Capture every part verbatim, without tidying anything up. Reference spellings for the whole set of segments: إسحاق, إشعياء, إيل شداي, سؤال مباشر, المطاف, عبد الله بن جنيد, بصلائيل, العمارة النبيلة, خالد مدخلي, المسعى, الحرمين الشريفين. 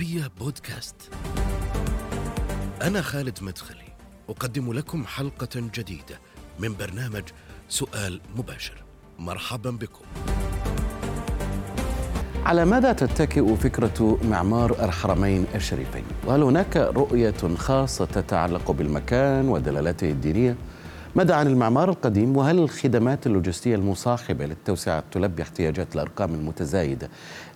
العربية بودكاست. أنا خالد مدخلي، أقدم لكم حلقة جديدة من برنامج سؤال مباشر. مرحبا بكم. على ماذا تتكئ فكرة معمار الحرمين الشريفين؟ وهل هناك رؤية خاصة تتعلق بالمكان ودلالاته الدينية؟ ماذا عن المعمار القديم؟ وهل الخدمات اللوجستية المصاحبة للتوسعة تلبي احتياجات الأرقام المتزايدة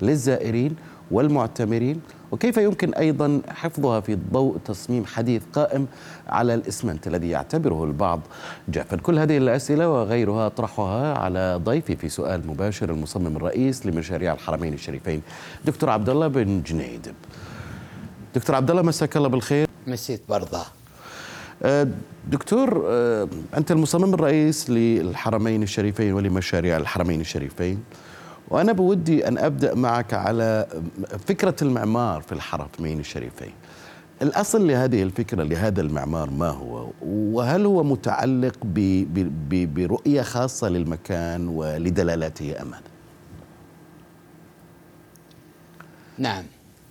للزائرين والمعتمرين؟ وكيف يمكن أيضا حفظها في ضوء تصميم حديث قائم على الإسمنت الذي يعتبره البعض جافا؟ كل هذه الأسئلة وغيرها أطرحها على ضيفي في سؤال مباشر، المصمم الرئيس لمشاريع الحرمين الشريفين دكتور عبد الله بن جنيد. دكتور عبد الله، مساك الله بالخير. مسيت برضه. دكتور، أنت المصمم الرئيس للحرمين الشريفين ولمشاريع الحرمين الشريفين، وأنا بودي أن أبدأ معك على فكرة المعمار في الحرمين الشريفين. الأصل لهذه الفكرة، لهذا المعمار، ما هو؟ وهل هو متعلق ب ب برؤية خاصة للمكان ولدلالاته أم هذا؟ نعم،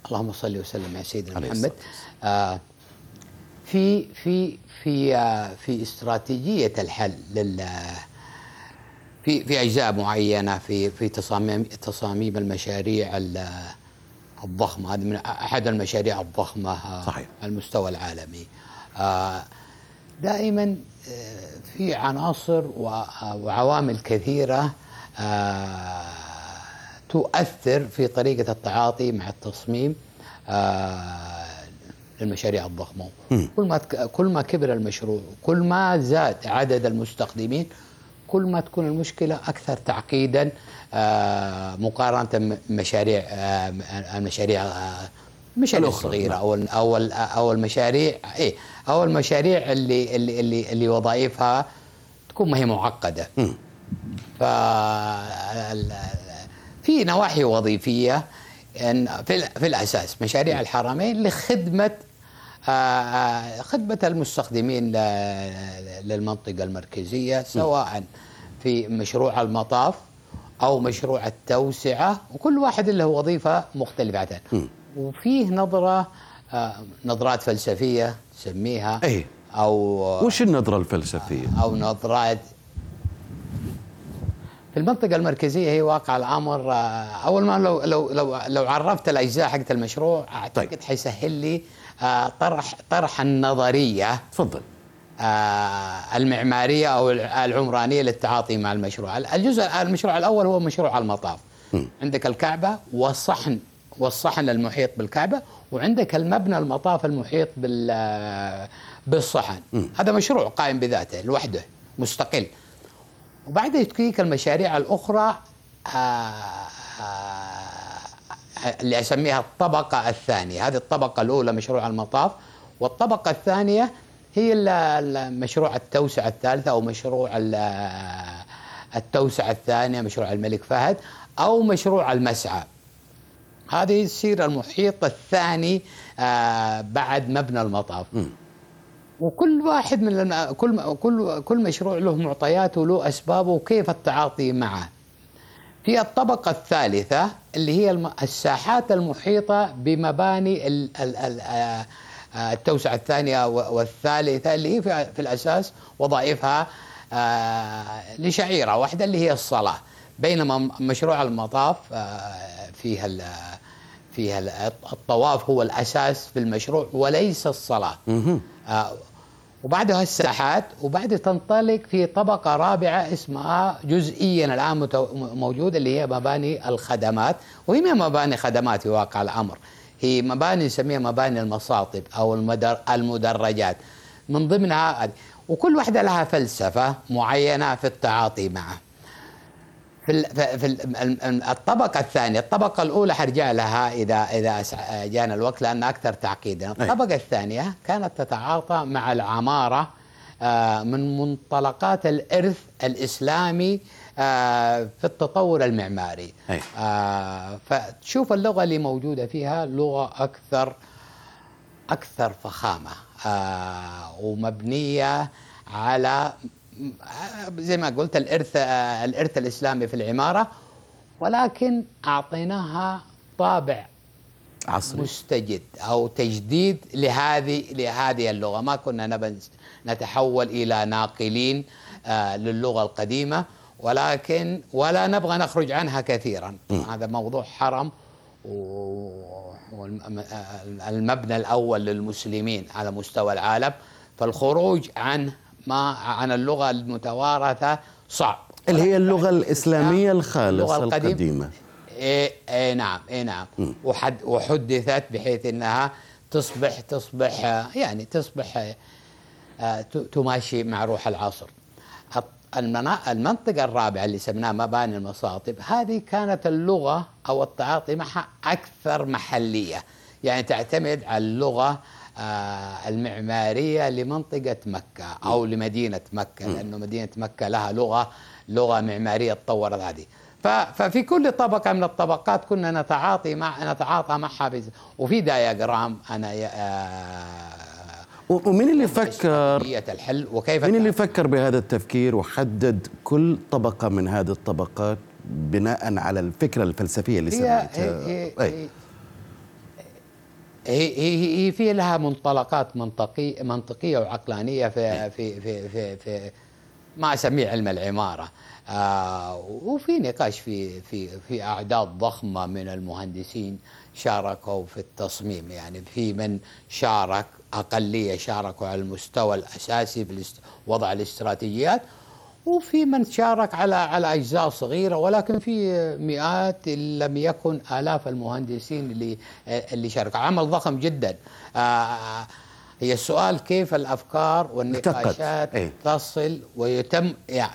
اللهم صل وسلم على سيدنا محمد. آه في في في في استراتيجية الحل لل في في أجزاء معينة في في تصاميم تصاميم المشاريع الضخمة. هذه من أحد المشاريع الضخمة صحيح على المستوى العالمي. دائما في عناصر وعوامل كثيرة تؤثر في طريقة التعاطي مع التصميم للمشاريع الضخمة. كل ما كل ما كبر المشروع، كل ما زاد عدد المستخدمين، كل ما تكون المشكلة أكثر تعقيدا مقارنة مشاريع المشاريع المشاريع الصغيرة أو أو أو المشاريع إيه أو المشاريع اللي اللي اللي, اللي وظائفها تكون ما هي معقدة. ففي نواحي وظيفية أن في في الأساس مشاريع الحرمين لخدمة خدمة المستخدمين للمنطقة المركزية، سواء في مشروع المطاف أو مشروع التوسعة، وكل واحد له وظيفة مختلفة. وفيه نظرة نظرات فلسفية تسميها، أو وش النظرة الفلسفية؟ أو نظرات في المنطقة المركزية هي واقع الأمر. أول ما لو لو لو, لو عرفت الأجزاء حقت المشروع أعتقد طيب. حيسهل لي طرح طرح النظرية تفضل المعمارية أو العمرانية للتعاطي مع المشروع. الجزء المشروع الأول هو مشروع المطاف. م. عندك الكعبة والصحن والصحن المحيط بالكعبة، وعندك المبنى المطاف المحيط بال بالصحن. م. هذا مشروع قائم بذاته لوحده مستقل. وبعدها تجيك المشاريع الأخرى آآ آآ اللي أسميها الطبقة الثانية. هذه الطبقة الأولى مشروع المطاف، والطبقة الثانية هي مشروع التوسعة الثالثة أو مشروع التوسعة الثانية، مشروع الملك فهد أو مشروع المسعى. هذه تصير المحيط الثاني بعد مبنى المطاف. م. وكل واحد من كل كل كل مشروع له معطياته وله اسبابه وكيف التعاطي معه. في الطبقه الثالثه اللي هي الساحات المحيطه بمباني التوسعه الثانيه والثالثه، اللي هي في الاساس وظائفها لشعيره واحده اللي هي الصلاه. بينما مشروع المطاف فيها فيها الطواف هو الاساس في المشروع وليس الصلاه. وبعدها الساحات، وبعدها تنطلق في طبقة رابعة اسمها جزئيا الآن موجودة اللي هي مباني الخدمات، وهي مباني خدمات في واقع الأمر. هي مباني نسميها مباني المصاطب أو المدرجات من ضمنها، وكل واحدة لها فلسفة معينة في التعاطي معها. في في الطبقة الثانية، الطبقة الأولى حرجع لها إذا إذا جانا الوقت لأن أكثر تعقيدا. الطبقة الثانية كانت تتعاطى مع العمارة من منطلقات الإرث الإسلامي في التطور المعماري. فتشوف اللغة اللي موجودة فيها لغة أكثر أكثر فخامة ومبنية على زي ما قلت الإرث الإرث الإسلامي في العمارة، ولكن أعطيناها طابع عصري مستجد أو تجديد لهذه لهذه اللغة. ما كنا نتحول إلى ناقلين للغة القديمة، ولكن ولا نبغى نخرج عنها كثيرا. م. هذا موضوع حرم والمبنى الأول للمسلمين على مستوى العالم، فالخروج عن ما عن اللغة المتوارثة صعب، اللي هي اللغة الإسلامية الخالصة القديم. القديمة إيه إيه نعم إيه نعم وحد وحدثت بحيث أنها تصبح تصبح يعني تصبح تماشي مع روح العصر. المنطقة الرابعة اللي سمناها مباني المصاطب، هذه كانت اللغة أو التعاطي معها أكثر محلية، يعني تعتمد على اللغة المعمارية لمنطقة مكة أو لمدينة مكة، لأنه مدينة مكة لها لغة لغة معمارية تطورت هذه. ففي كل طبقة من الطبقات كنا نتعاطي مع نتعاطى معها، وفي دياجرام أنا ومن اللي فكر الحل وكيف من اللي فكر بهذا التفكير وحدد كل طبقة من هذه الطبقات بناء على الفكرة الفلسفية اللي سمعتها. هي هي في لها منطلقات منطقية منطقية وعقلانية في في في في, في ما أسميه علم العمارة، آه وفي نقاش في في في أعداد ضخمة من المهندسين شاركوا في التصميم، يعني في من شارك أقلية شاركوا على المستوى الأساسي في وضع الاستراتيجيات، وفي من شارك على على أجزاء صغيرة، ولكن في مئات إن لم يكن آلاف المهندسين اللي اللي شاركوا. عمل ضخم جدا. آه هي السؤال كيف الأفكار والنقاشات ايه؟ تصل ويتم يعني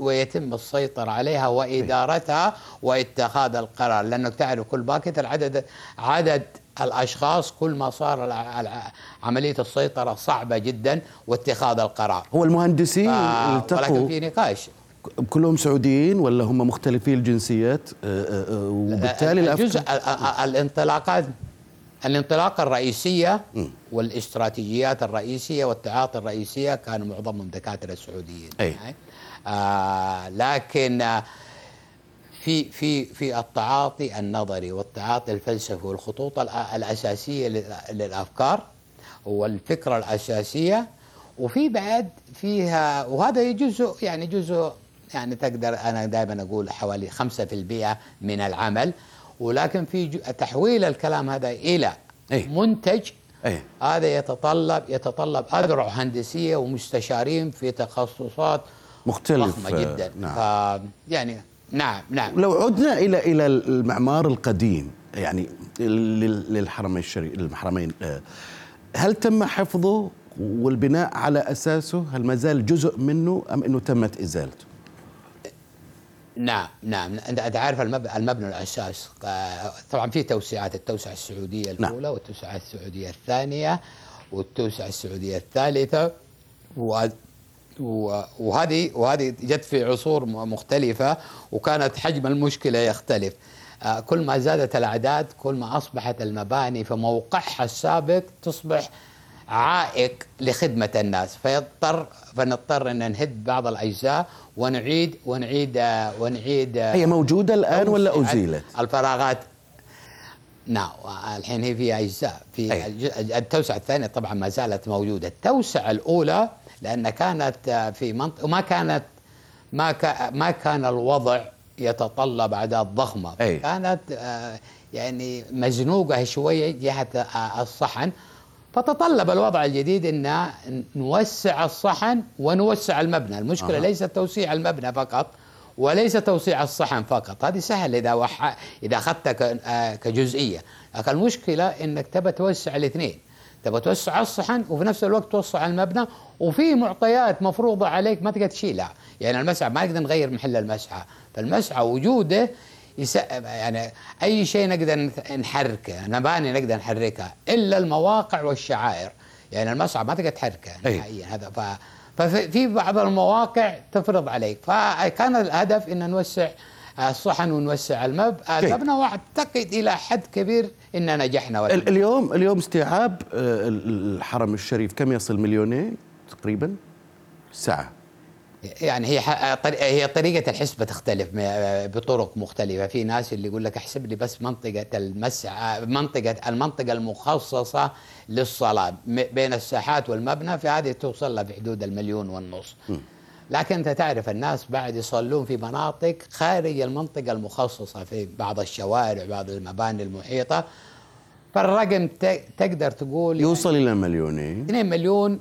ويتم السيطرة عليها وإدارتها ايه؟ واتخاذ القرار، لأنك تعرف كل ما كثر عدد عدد الأشخاص كل ما صار عملية السيطرة صعبة جدا واتخاذ القرار. هو المهندسين التقوا ولكن في نقاش، كلهم سعوديين ولا هم مختلفي الجنسيات؟ وبالتالي الجزء الانطلاقات الانطلاقة الرئيسية والاستراتيجيات الرئيسية والتعاطي الرئيسية كانوا معظمهم دكاترة سعوديين. يعني آه لكن آه في في في التعاطي النظري والتعاطي الفلسفي والخطوط الأساسية للأفكار والفكرة الأساسية، وفي بعد فيها وهذا جزء يعني جزء يعني تقدر أنا دائما أقول حوالي خمسة في المئة من العمل، ولكن في تحويل الكلام هذا إلى أي. منتج أي. هذا يتطلب يتطلب أذرع هندسية ومستشارين في تخصصات مختلفة جدا. نعم. يعني نعم نعم لو عدنا إلى إلى المعمار القديم يعني للحرمين الشريف الحرمين، هل تم حفظه والبناء على أساسه؟ هل ما زال جزء منه أم أنه تمت إزالته؟ نعم نعم أنت عارف المبنى الأساس طبعا في توسعات، التوسعة السعودية الأولى نعم. والتوسعة السعودية الثانية والتوسعة السعودية الثالثة، وهذه وهذه جت في عصور مختلفة وكانت حجم المشكلة يختلف. كل ما زادت الأعداد كل ما أصبحت المباني في موقعها السابق تصبح عائق لخدمة الناس، فيضطر فنضطر أن نهد بعض الأجزاء ونعيد ونعيد ونعيد. هي موجودة الآن ولا أزيلت؟ الفراغات نعم الحين هي في أجزاء في أي. التوسعة الثانية طبعا ما زالت موجودة. التوسعة الأولى لأن كانت في منطقة وما كانت ما كا ما كان الوضع يتطلب أعداد ضخمة، كانت يعني مزنوقة شوية جهة الصحن، فتطلب الوضع الجديد أن نوسع الصحن ونوسع المبنى. المشكلة آه. ليس توسيع المبنى فقط وليس توسيع الصحن فقط، هذه سهل إذا وح... إذا أخذتها ك... كجزئية، لكن المشكلة أنك تبى توسع الاثنين، تبى توسع الصحن وفي نفس الوقت توسع المبنى، وفي معطيات مفروضة عليك ما تقدر تشيلها. يعني المسعى ما نقدر نغير محل المسعى، فالمسعى وجوده يس... يعني أي شيء نقدر نحركه، مباني نقدر نحركها إلا المواقع والشعائر، يعني المسعى ما تقدر تحركه نهائيا هذا. ف... ففي بعض المواقع تفرض عليك، فكان الهدف إن نوسع الصحن ونوسع المب المبنى، واعتقد إلى حد كبير إن نجحنا. اليوم اليوم استيعاب الحرم الشريف كم يصل؟ مليونين تقريبا ساعة يعني هي هي طريقة الحسب تختلف بطرق مختلفة. في ناس اللي يقول لك احسب لي بس منطقة المسعى، منطقة المنطقة المخصصة للصلاة بين الساحات والمبنى، في هذه توصل لها في حدود المليون والنص. م. لكن أنت تعرف الناس بعد يصلون في مناطق خارج المنطقة المخصصة، في بعض الشوارع، بعض المباني المحيطة، فالرقم تقدر تقول يوصل يعني إلى مليونين، اثنين مليون،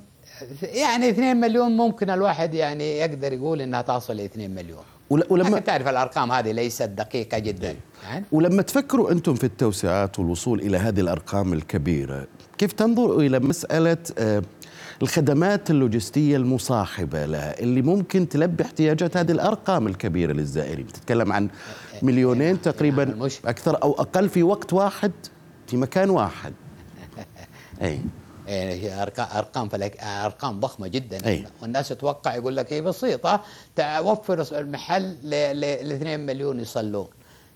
يعني اثنين مليون ممكن الواحد يعني يقدر يقول انها تصل الى اثنين مليون. ولما تعرف الارقام هذه ليست دقيقه جدا يعني. ولما تفكروا انتم في التوسعات والوصول الى هذه الارقام الكبيره، كيف تنظروا الى مساله الخدمات اللوجستيه المصاحبه لها اللي ممكن تلبي احتياجات هذه الارقام الكبيره للزائرين؟ تتكلم عن مليونين تقريبا اكثر او اقل في وقت واحد في مكان واحد. اي يعني ارقام فلك ارقام ضخمه جدا. أي. والناس تتوقع يقول لك هي بسيطه، توفر المحل ل اثنين مليون يصلون.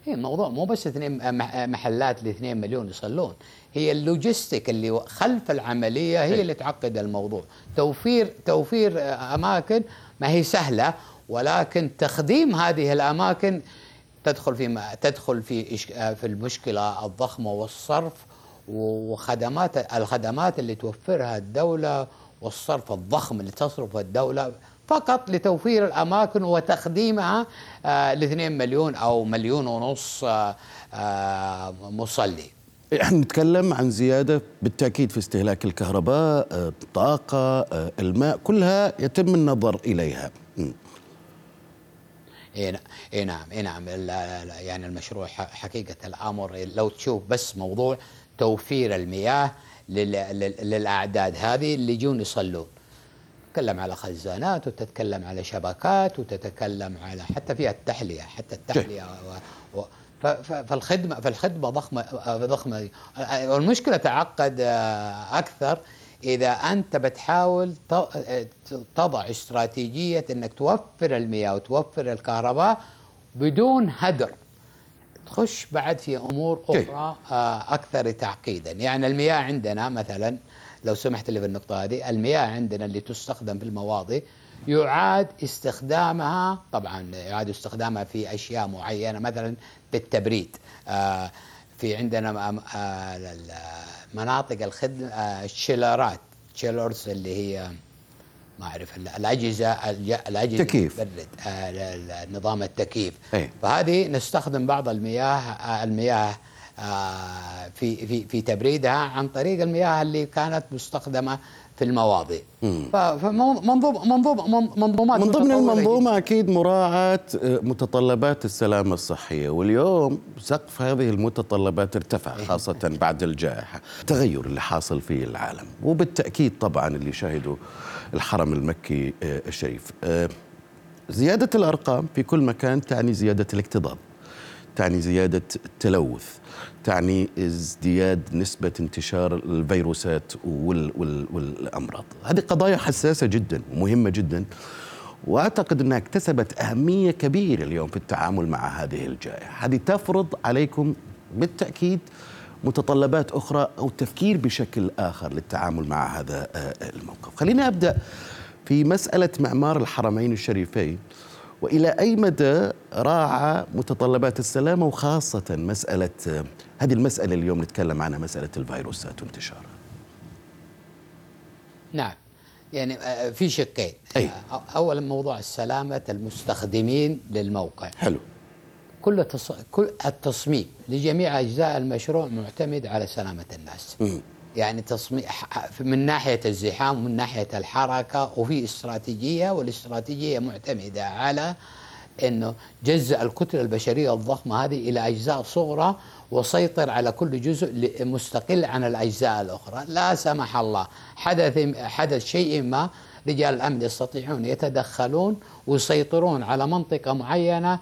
هي الموضوع مو بس اثنين محلات ل اثنين مليون يصلون، هي اللوجستيك اللي خلف العمليه هي أي. اللي تعقد الموضوع. توفير توفير اماكن ما هي سهله، ولكن تخديم هذه الاماكن تدخل في تدخل في في المشكله الضخمه، والصرف وخدمات الخدمات اللي توفرها الدولة والصرف الضخم اللي تصرفه الدولة فقط لتوفير الأماكن وتخديمها آه لاثنين مليون أو مليون ونص آه آه مصلي. احنا نتكلم عن زيادة بالتأكيد في استهلاك الكهرباء، آه، الطاقة، آه، الماء، كلها يتم النظر إليها. م. اي نعم اي نعم يعني المشروع حقيقة الأمر لو تشوف بس موضوع توفير المياه للأعداد هذه اللي يجون يصلون، تتكلم على خزانات وتتكلم على شبكات وتتكلم على حتى فيها التحلية، حتى التحلية و... و... فالخدمة فالخدمة ضخمة ضخمة. والمشكلة تعقد أكثر إذا أنت بتحاول تضع استراتيجية أنك توفر المياه وتوفر الكهرباء بدون هدر، تخش بعد في أمور أخرى أكثر تعقيدا. يعني المياه عندنا مثلا، لو سمحت لي في النقطة هذه، المياه عندنا اللي تستخدم في المواضي يعاد استخدامها، طبعا يعاد استخدامها في أشياء معينة، مثلا في التبريد. في عندنا مناطق الخدمة الشيلرات، شيلرز اللي هي ما أعرف الأجهزة الأجهزة تكييف، نظام التكييف. أي. فهذه نستخدم بعض المياه المياه في في في تبريدها عن طريق المياه اللي كانت مستخدمة في المواضيع. فمنظوم منظوم منظومات من ضمن المنظومة أكيد مراعاة متطلبات السلامة الصحية، واليوم سقف هذه المتطلبات ارتفع خاصة بعد الجائحة، التغير اللي حاصل في العالم، وبالتأكيد طبعا اللي شاهده الحرم المكي الشريف. زيادة الأرقام في كل مكان تعني زيادة الاكتظاظ، تعني زيادة التلوث، تعني ازدياد نسبة انتشار الفيروسات وال وال والأمراض. هذه قضايا حساسة جدا ومهمة جدا، وأعتقد أنها اكتسبت أهمية كبيرة اليوم في التعامل مع هذه الجائحة. هذه تفرض عليكم بالتأكيد متطلبات أخرى أو تفكير بشكل آخر للتعامل مع هذا الموقف. خلينا أبدأ في مسألة معمار الحرمين الشريفين، وإلى أي مدى راعى متطلبات السلامة، وخاصة مسألة هذه المسألة اليوم نتكلم عنها، مسألة الفيروسات وانتشارها. نعم، يعني في شقين. أي. أولا موضوع السلامة المستخدمين للموقع. حلو. كل التصميم لجميع أجزاء المشروع معتمد على سلامة الناس. م- يعني تصميم من ناحية الزحام ومن ناحية الحركة، وفي استراتيجية، والاستراتيجية معتمدة على أنه جزء الكتلة البشرية الضخمة هذه إلى أجزاء صغرى، وسيطر على كل جزء مستقل عن الأجزاء الأخرى. لا سمح الله حدث حدث شيء ما، رجال الأمن يستطيعون يتدخلون ويسيطرون على منطقة معينة.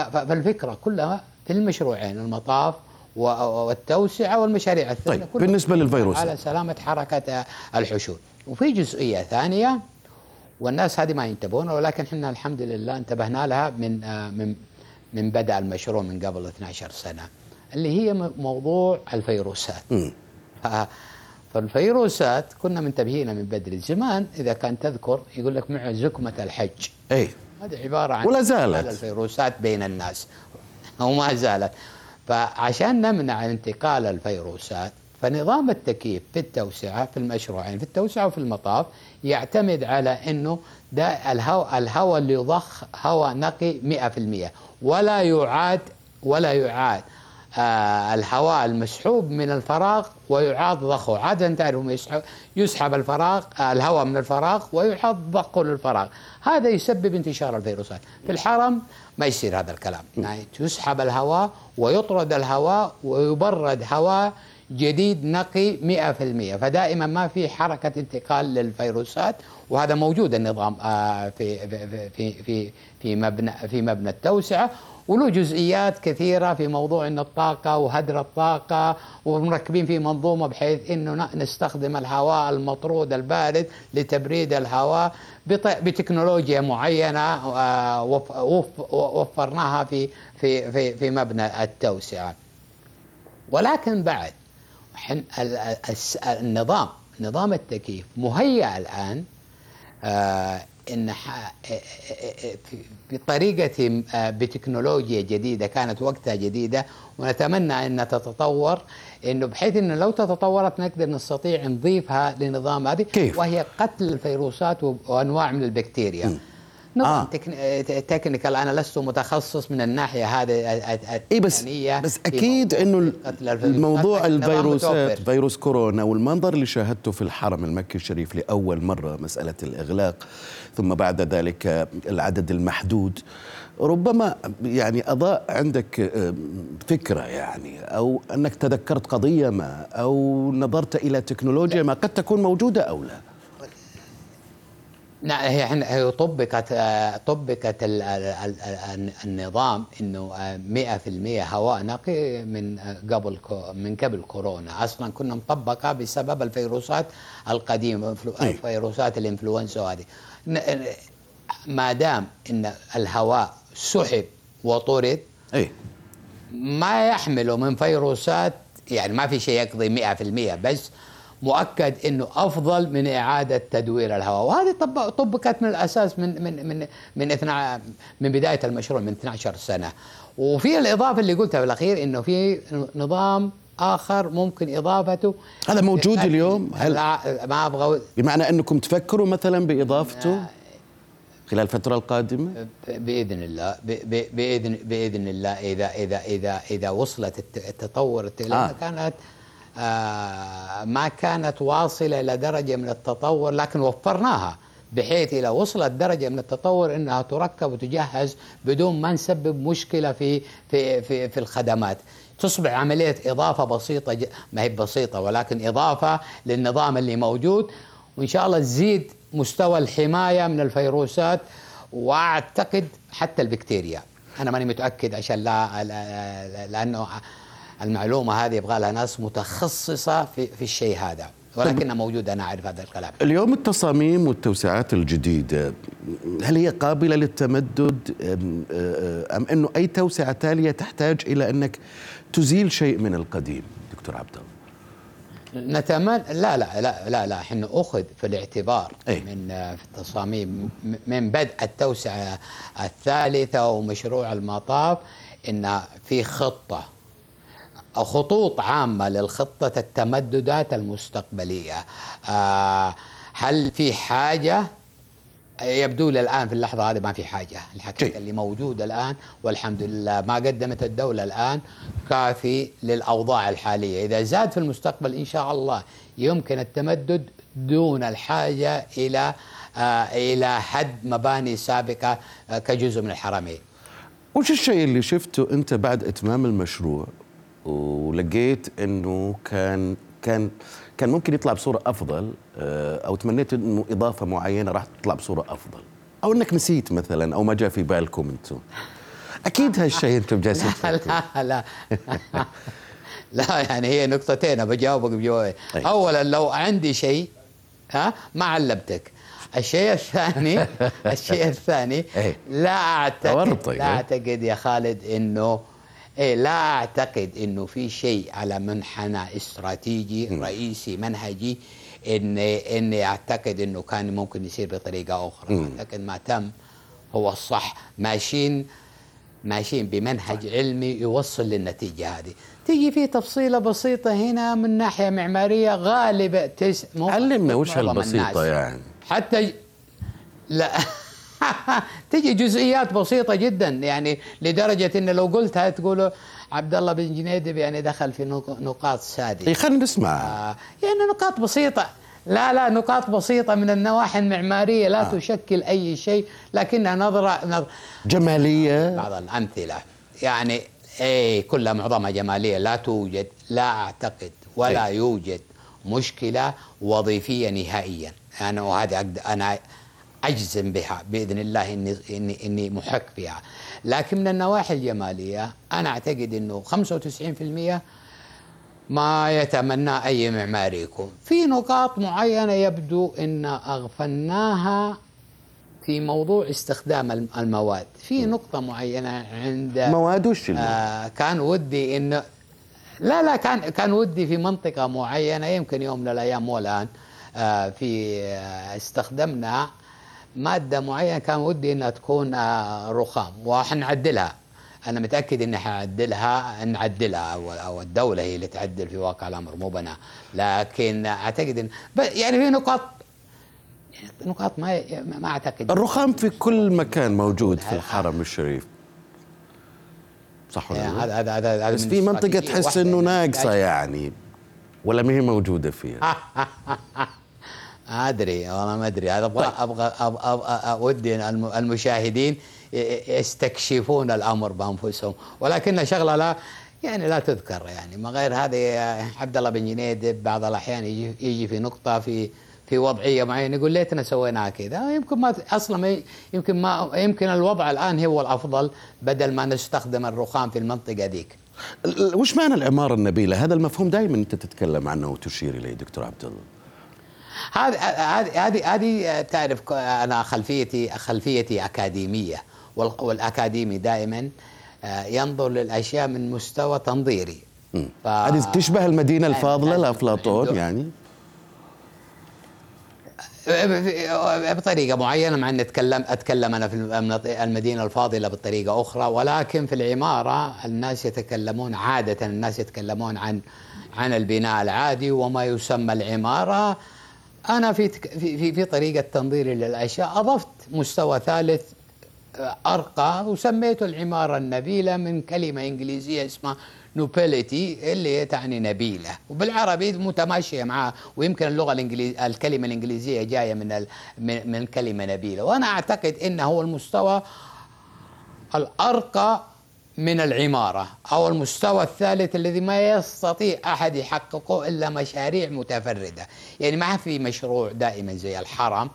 فالفكرة كلها في المشروعين، المطاف والتوسعة والمشاريع الثانية. طيب، بالنسبة للفيروس، على سلامة حركة الحشود. وفي جزئية ثانية والناس هذه ما ينتبهون، ولكن احنا الحمد لله انتبهنا لها من من من بدأ المشروع من قبل اثنتي عشرة سنة، اللي هي موضوع الفيروسات. فالفيروسات كنا منتبهين من بدري. زمان إذا كان تذكر يقول لك معه زكمة الحج، أي هذه عبارة عن ولا زالت الفيروسات بين الناس وما زالت. فعشان نمنع انتقال الفيروسات فنظام التكييف في التوسعة في المشروعين في التوسعة وفي المطاف يعتمد على أنه ده الهواء الهواء اللي يضخ هواء نقي مئة بالمئة، ولا يعاد ولا يعاد آه الهواء المسحوب من الفراغ ويعاد ضخه. عادة تعرفوا يسحب, يسحب الفراغ آه الهواء من الفراغ ويعاد ضخه للفراغ، هذا يسبب انتشار الفيروسات. في الحرم ما يصير هذا الكلام، يعني يسحب الهواء ويطرد الهواء ويبرد هواء جديد نقي مئة بالمئة، فدائما ما في حركة انتقال للفيروسات. وهذا موجود النظام في في في في مبنى في مبنى التوسعة، وله جزئيات كثيرة في موضوع إن الطاقة وهدر الطاقة، ومركبين في منظومة بحيث إنه نستخدم الهواء المطرود البارد لتبريد الهواء بتكنولوجيا معينة وفرناها في في في في مبنى التوسعة. ولكن بعد النظام نظام التكييف مهيأ الآن إن بطريقة بتكنولوجيا جديدة كانت وقتها جديدة، ونتمنى أن تتطور، إنه بحيث إنه لو تتطورت نقدر نستطيع نضيفها لنظام هذه، وهي قتل الفيروسات وأنواع من البكتيريا. م. نظام آه. تكنيكال، انا لست متخصص من الناحيه هذه التقنيه، بس بس اكيد انه الموضوع الفيروسات فيروس كورونا والمنظر اللي شاهدته في الحرم المكي الشريف لاول مره، مساله الاغلاق ثم بعد ذلك العدد المحدود، ربما يعني اضاء عندك فكره، يعني او انك تذكرت قضيه ما، او نظرت الى تكنولوجيا ما قد تكون موجوده او لا. نعم، هي طبقت طبقت النظام انه مئة بالمئة هواء نقي من قبل من قبل كورونا، اصلا كنا مطبقه بسبب الفيروسات القديمه، فيروسات الانفلونزا وهذه. ما دام ان الهواء سحب وطرد ما يحمله من فيروسات، يعني ما في شيء يقضي مئة بالمئة، بس مؤكد انه افضل من اعاده تدوير الهواء. وهذه طبقت من الاساس من من من من من بدايه المشروع من اثنتا عشرة سنة. وفي الاضافه اللي قلتها بالاخير انه في نظام اخر ممكن اضافته، هذا موجود اليوم. هل ما ابغى بمعنى انكم تفكروا مثلا باضافته خلال الفتره القادمه باذن الله باذن باذن الله اذا اذا اذا اذا وصلت التطور الى آه. كانت آه ما كانت واصلة إلى درجة من التطور، لكن وفرناها بحيث إذا وصلت درجة من التطور أنها تركب وتجهز بدون ما نسبب مشكلة في في في, في الخدمات. تصبح عملية إضافة بسيطة، ما هي بسيطة ولكن إضافة للنظام اللي موجود، وإن شاء الله تزيد مستوى الحماية من الفيروسات، وأعتقد حتى البكتيريا. أنا ماني متأكد عشان لا, لا, لا لأنه المعلومة هذه يبغى لها ناس متخصصة في في الشيء هذا، ولكنها موجودة، أنا أعرف هذا الكلام. اليوم التصاميم والتوسعات الجديدة هل هي قابلة للتمدد، أم أنه أي توسعة تالية تحتاج إلى أنك تزيل شيء من القديم؟ دكتور عبد الله، نتمنى لا لا لا لا لا احنا اخذ في الاعتبار أي. من في التصاميم من بدء التوسعة الثالثة ومشروع المطاف إن في خطة أو خطوط عامة للخطة التمددات المستقبلية. أه هل في حاجة؟ يبدو لي الآن في اللحظة هذه ما في حاجة. الحقيقة اللي موجود الآن والحمد لله ما قدمت الدولة الآن كافي للأوضاع الحالية. إذا زاد في المستقبل إن شاء الله يمكن التمدد دون الحاجة إلى أه إلى حد مباني سابقة أه كجزء من الحرمين. وش الشيء اللي شفته أنت بعد إتمام المشروع ولقيت انه كان كان كان ممكن يطلع بصوره افضل، او تمنيت انه اضافه معينه راح تطلع بصوره افضل، او انك نسيت مثلا، او ما جاء في بالكم انتم؟ اكيد هالشيء انتم جالسين تفكروا. لا لا لا، يعني هي نقطتين بجاوبك بجوابين. اولا لو عندي شيء ها ما علمتك. الشيء الثاني الشيء الثاني لا اعتقد لا اعتقد يا خالد انه لا أعتقد أنه في شيء على منحنى استراتيجي رئيسي منهجي إن إني أعتقد أنه كان ممكن يصير بطريقة أخرى. م. أعتقد ما تم هو الصح، ماشيين ماشيين بمنهج علمي يوصل للنتيجة هذه. تيجي في تفصيلة بسيطة هنا من ناحية معمارية غالبة تس... علمنا وش هالبسيطة يعني حتى لا تجي جزئيات بسيطة جدا يعني لدرجة إن لو قلتها تقولوا عبد الله بن جنيد يعني دخل في نقاط سادة. خلينا نسمع آه يعني نقاط بسيطة، لا لا نقاط بسيطة من النواحي المعمارية لا آه. تشكل أي شيء لكنها نظرة نظر جمالية. بعض الأمثلة يعني إيه كلها معظمها جمالية، لا توجد لا أعتقد ولا إيه؟ يوجد مشكلة وظيفية نهائيا يعني، وهذا أنا أجزم بها بإذن الله إني, إني, إني محق بها. لكن من النواحي الجمالية أنا أعتقد أنه خمسة وتسعين بالمئة ما يتمنى أي معمار يكون. في نقاط معينة يبدو أن أغفلناها في موضوع استخدام المواد، في نقطة معينة عند مواد وش آه كان ودي إنه لا لا كان كان ودي في منطقة معينة يمكن يوم من الأيام والآن آه في آه استخدمنا مادة معينة كان ودي انها تكون رخام وحنعدلها. انا متاكد اني حعدلها نعدلها او او الدولة هي اللي تعدل في واقع الامر مو بنا، لكن اعتقد إن يعني في نقاط نقاط ما ما اعتقد. الرخام في كل مكان موجود في الحرم الشريف صح ولا لا؟ هذا هذا هذا بس في منطقة تحس انه ناقصة يعني ولا ما هي موجودة فيها. ادري والله ما ادري، هذا ابغى ابغى اودي المشاهدين يستكشفون الامر بانفسهم، ولكن شغله لا يعني لا تذكر يعني ما غير هذه. عبد الله بن جنيد بعض الاحيان يجي, يجي في نقطه في في وضعيه معينه يقول ليتنا سويناها كذا، يمكن ما اصلا يمكن ما يمكن الوضع الان هو الافضل بدل ما نستخدم الرخام في المنطقه ذيك. وش معنى العماره النبيله؟ هذا المفهوم دائما انت تتكلم عنه وتشير اليه دكتور عبد الله. هذه هذه هذه تعرف انا خلفيتي خلفيتي اكاديميه، والاكاديمي دائما ينظر للاشياء من مستوى تنظيري. ف... هذه تشبه المدينه الفاضله لأفلاطون يعني بطريقه معينه، مع ان اتكلم اتكلم انا في المدينه الفاضله بطريقه اخرى. ولكن في العماره الناس يتكلمون عاده الناس يتكلمون عن عن البناء العادي وما يسمى العماره. أنا في في في طريقة تنظيري للأشياء أضفت مستوى ثالث أرقى وسميته العمارة النبيلة من كلمة إنجليزية اسمها نوبيليتي اللي تعني نبيلة، وبالعربي متماشية معها، ويمكن اللغة الإنجليزية الكلمة الإنجليزية جاية من من من كلمة نبيلة. وأنا أعتقد إنه هو المستوى الأرقى من العمارة أو المستوى الثالث الذي ما يستطيع أحد يحققه إلا مشاريع متفردة. يعني ما في مشروع دائما زي الحرم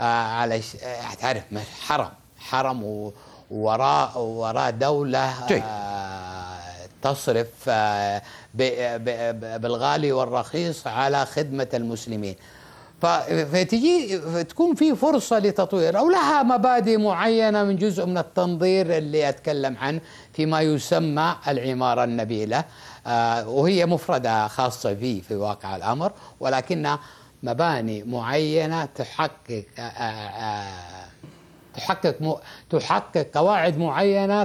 آه على ش... آه تعرف حرم حرم و... وراء وراء دولة آه تصرف آه ب... ب... ب... بالغالي والرخيص على خدمة المسلمين، فتجي تكون في فرصة لتطوير أو لها مبادئ معينة من جزء من التنظير اللي أتكلم عنه فيما يسمى العمارة النبيلة، وهي مفردة خاصة فيه في واقع الأمر، ولكنها مباني معينة تحقق تحقق تحقق قواعد معينة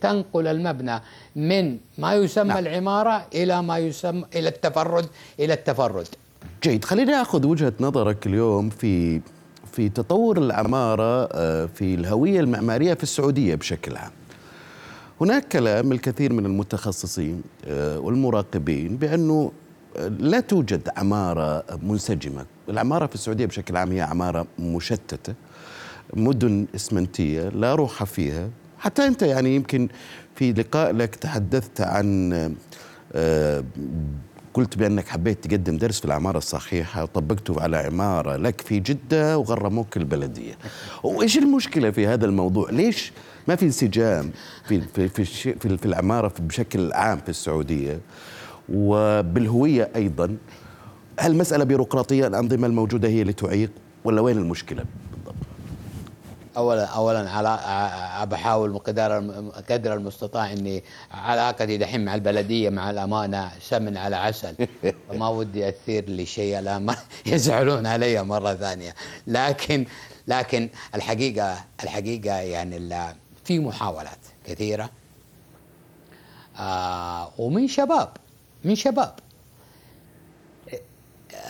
تنقل المبنى من ما يسمى العمارة إلى ما يسمى إلى التفرد إلى التفرد. جيد، خليني أخذ وجهة نظرك اليوم في في تطور العمارة في الهوية المعمارية في السعودية بشكل عام. هناك كلام الكثير من المتخصصين والمراقبين بأنه لا توجد عمارة منسجمة، العمارة في السعودية بشكل عام هي عمارة مشتتة، مدن إسمنتية لا روح فيها. حتى أنت يعني يمكن في لقاء لك تحدثت عن قلت بأنك حبيت تقدم درس في العمارة الصحيحة وطبقته على عمارة لك في جدة وغرموك البلدية. وإيش المشكلة في هذا الموضوع؟ ليش ما في انسجام في, في, في, في, في العمارة بشكل عام في السعودية وبالهوية أيضا؟ هل مسألة بيروقراطية الأنظمة الموجودة هي اللي تعيق ولا وين المشكلة؟ اولا اولا على بحاول مقدار قدر المستطاع اني علاقتي دحين مع البلديه مع الامانه سمن على عسل، ما ودي اثير لي شيء الان يزعلون علي مره ثانيه، لكن لكن الحقيقه الحقيقه يعني في محاولات كثيره آه ومن شباب من شباب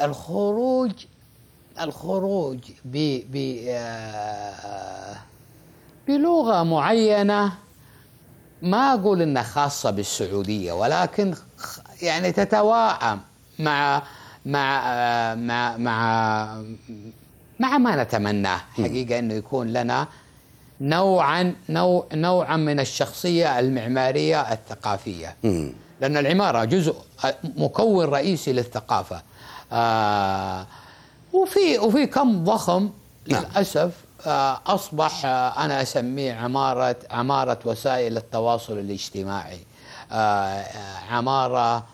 الخروج الخروج ب ب آه بلغة معينة، ما أقول إنها خاصة بالسعودية، ولكن يعني تتواءم مع مع آه مع مع مع ما نتمناه حقيقة، إنه يكون لنا نوعا نوع نوعا من الشخصية المعمارية الثقافية، لأن العمارة جزء مكون رئيسي للثقافة. آه وفي وفي كم ضخم للأسف آه أصبح آه أنا أسميه عمارة عمارة وسائل التواصل الاجتماعي، آه عمارة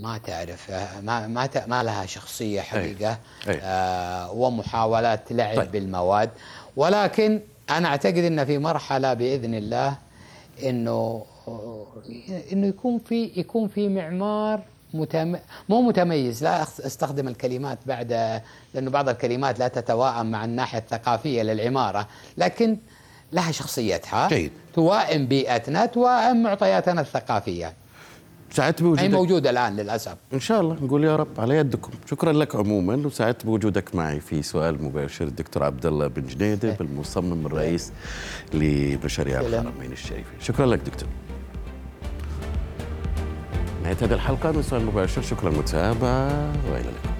ما تعرف ما ما, ما لها شخصية حقيقة، آه ومحاولات لعب طيب. بالمواد، ولكن أنا أعتقد أن في مرحلة بإذن الله إنه إنه يكون في يكون في معمار متم... مو متميز، لا استخدم الكلمات بعد لأنه بعض الكلمات لا تتواءم مع الناحية الثقافية للعمارة، لكن لها شخصيتها جيد. توائم بيئتنا، توائم معطياتنا الثقافية. سعدت بوجودك، هي موجودة الآن للأسف. إن شاء الله نقول يا رب، على يدكم. شكرا لك عموما، وسعدت بوجودك معي في سؤال مباشر الدكتور عبد الله بن جنيد، المصمم الرئيس لمشاريع الحرمين الشريفين. شكرا لك دكتور. نهاية هذه الحلقة من سؤال مباشر، شكرا للمتابعة وإلى اللقاء.